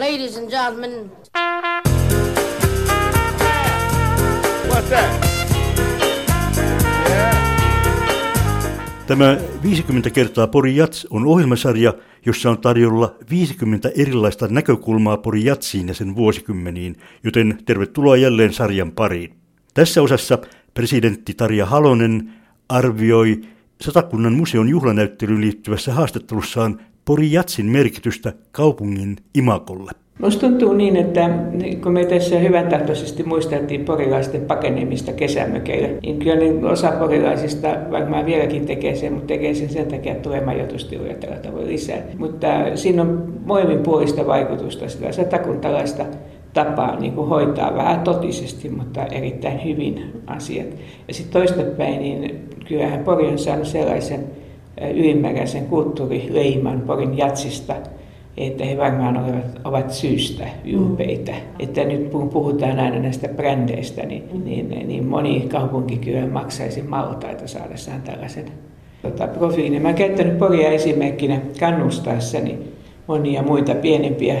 Ladies and gentlemen. What's that? Tämä 50 kertaa Pori Jazz on ohjelmasarja, jossa on tarjolla 50 erilaista näkökulmaa Pori Jazziin ja sen vuosikymmeniin, joten tervetuloa jälleen sarjan pariin. Tässä osassa presidentti Tarja Halonen arvioi Satakunnan museon juhlanäyttelyyn liittyvässä haastattelussaan Pori Jazzin merkitystä kaupungin imagolle. Minusta tuntuu niin, että kun me tässä hyväntahtoisesti muisteltiin porilaisten pakenemista kesämökeillä, niin kyllä niin osa porilaisista varmaan vieläkin tekee sen, mutta tekee sen sen takia, että tulee majoitustiloja tällä tavoin lisää. Mutta siinä on molemminpuolista vaikutusta sitä satakuntalaista tapaa niin kuin hoitaa vähän totisesti, mutta erittäin hyvin asiat. Ja sitten toistepäin, niin kyllähän Pori on saanut sellaisen ylimääräisen kulttuurileiman Porin jatsista, että he varmaan ovat syystä ylpeitä. Että nyt kun puhutaan aina näistä brändeistä, niin moni kaupunki kyllä maksaisi maltaita saadessaan tällaisen profiilin. Mä oon käyttänyt Poria esimerkkinä kannustaessani monia muita pienempiä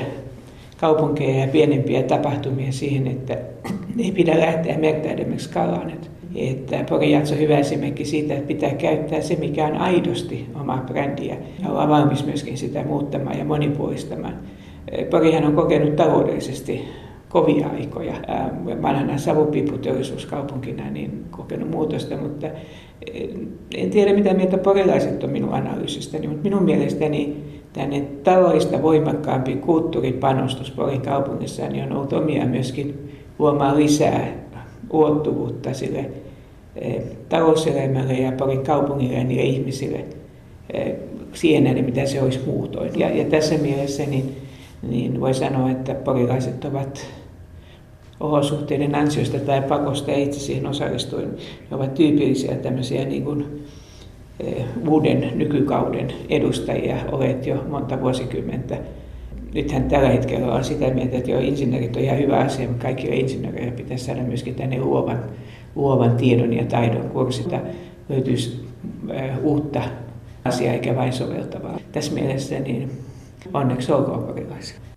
kaupunkeja ja pienempiä tapahtumia siihen, että ei pidä lähteä mertäydemmäksi kalaan. Että Pori Jazz on hyvä esimerkki siitä, että pitää käyttää se, mikä on aidosti omaa brändiä ja olla valmis myöskin sitä muuttamaan ja monipuolistamaan. Porihan on kokenut taloudellisesti kovia aikoja. Vanhana savupiipputeollisuuskaupunkina niin kokenut muutosta, mutta en tiedä mitä mieltä porilaiset on minun analyysistäni, mutta minun mielestäni tänne taloudellista voimakkaampi kulttuuripanostus Porin kaupungissa niin on ollut omia myöskin luomaan lisää ulottuvuutta sille talouselämälle ja Porin kaupungille ja niille ihmisille siihen nähden, mitä se olisi muutoin. Ja tässä mielessä niin voi sanoa, että porilaiset ovat olosuhteiden ansiosta tai pakosta ja itse siihen osallistuin. Ne ovat tyypillisiä tämmöisiä niin kuin uuden nykykauden edustajia, olet jo monta vuosikymmentä. Nythän tällä hetkellä on sitä mieltä, että jo insinöörit on ihan hyvä asia, mutta kaikille insinööreille pitäisi saada myöskin tänne luovan tiedon ja taidon kurssilta. Löytyisi uutta asiaa eikä vain soveltavaa. Tässä mielessä niin onneksi olkoon porilaisilla.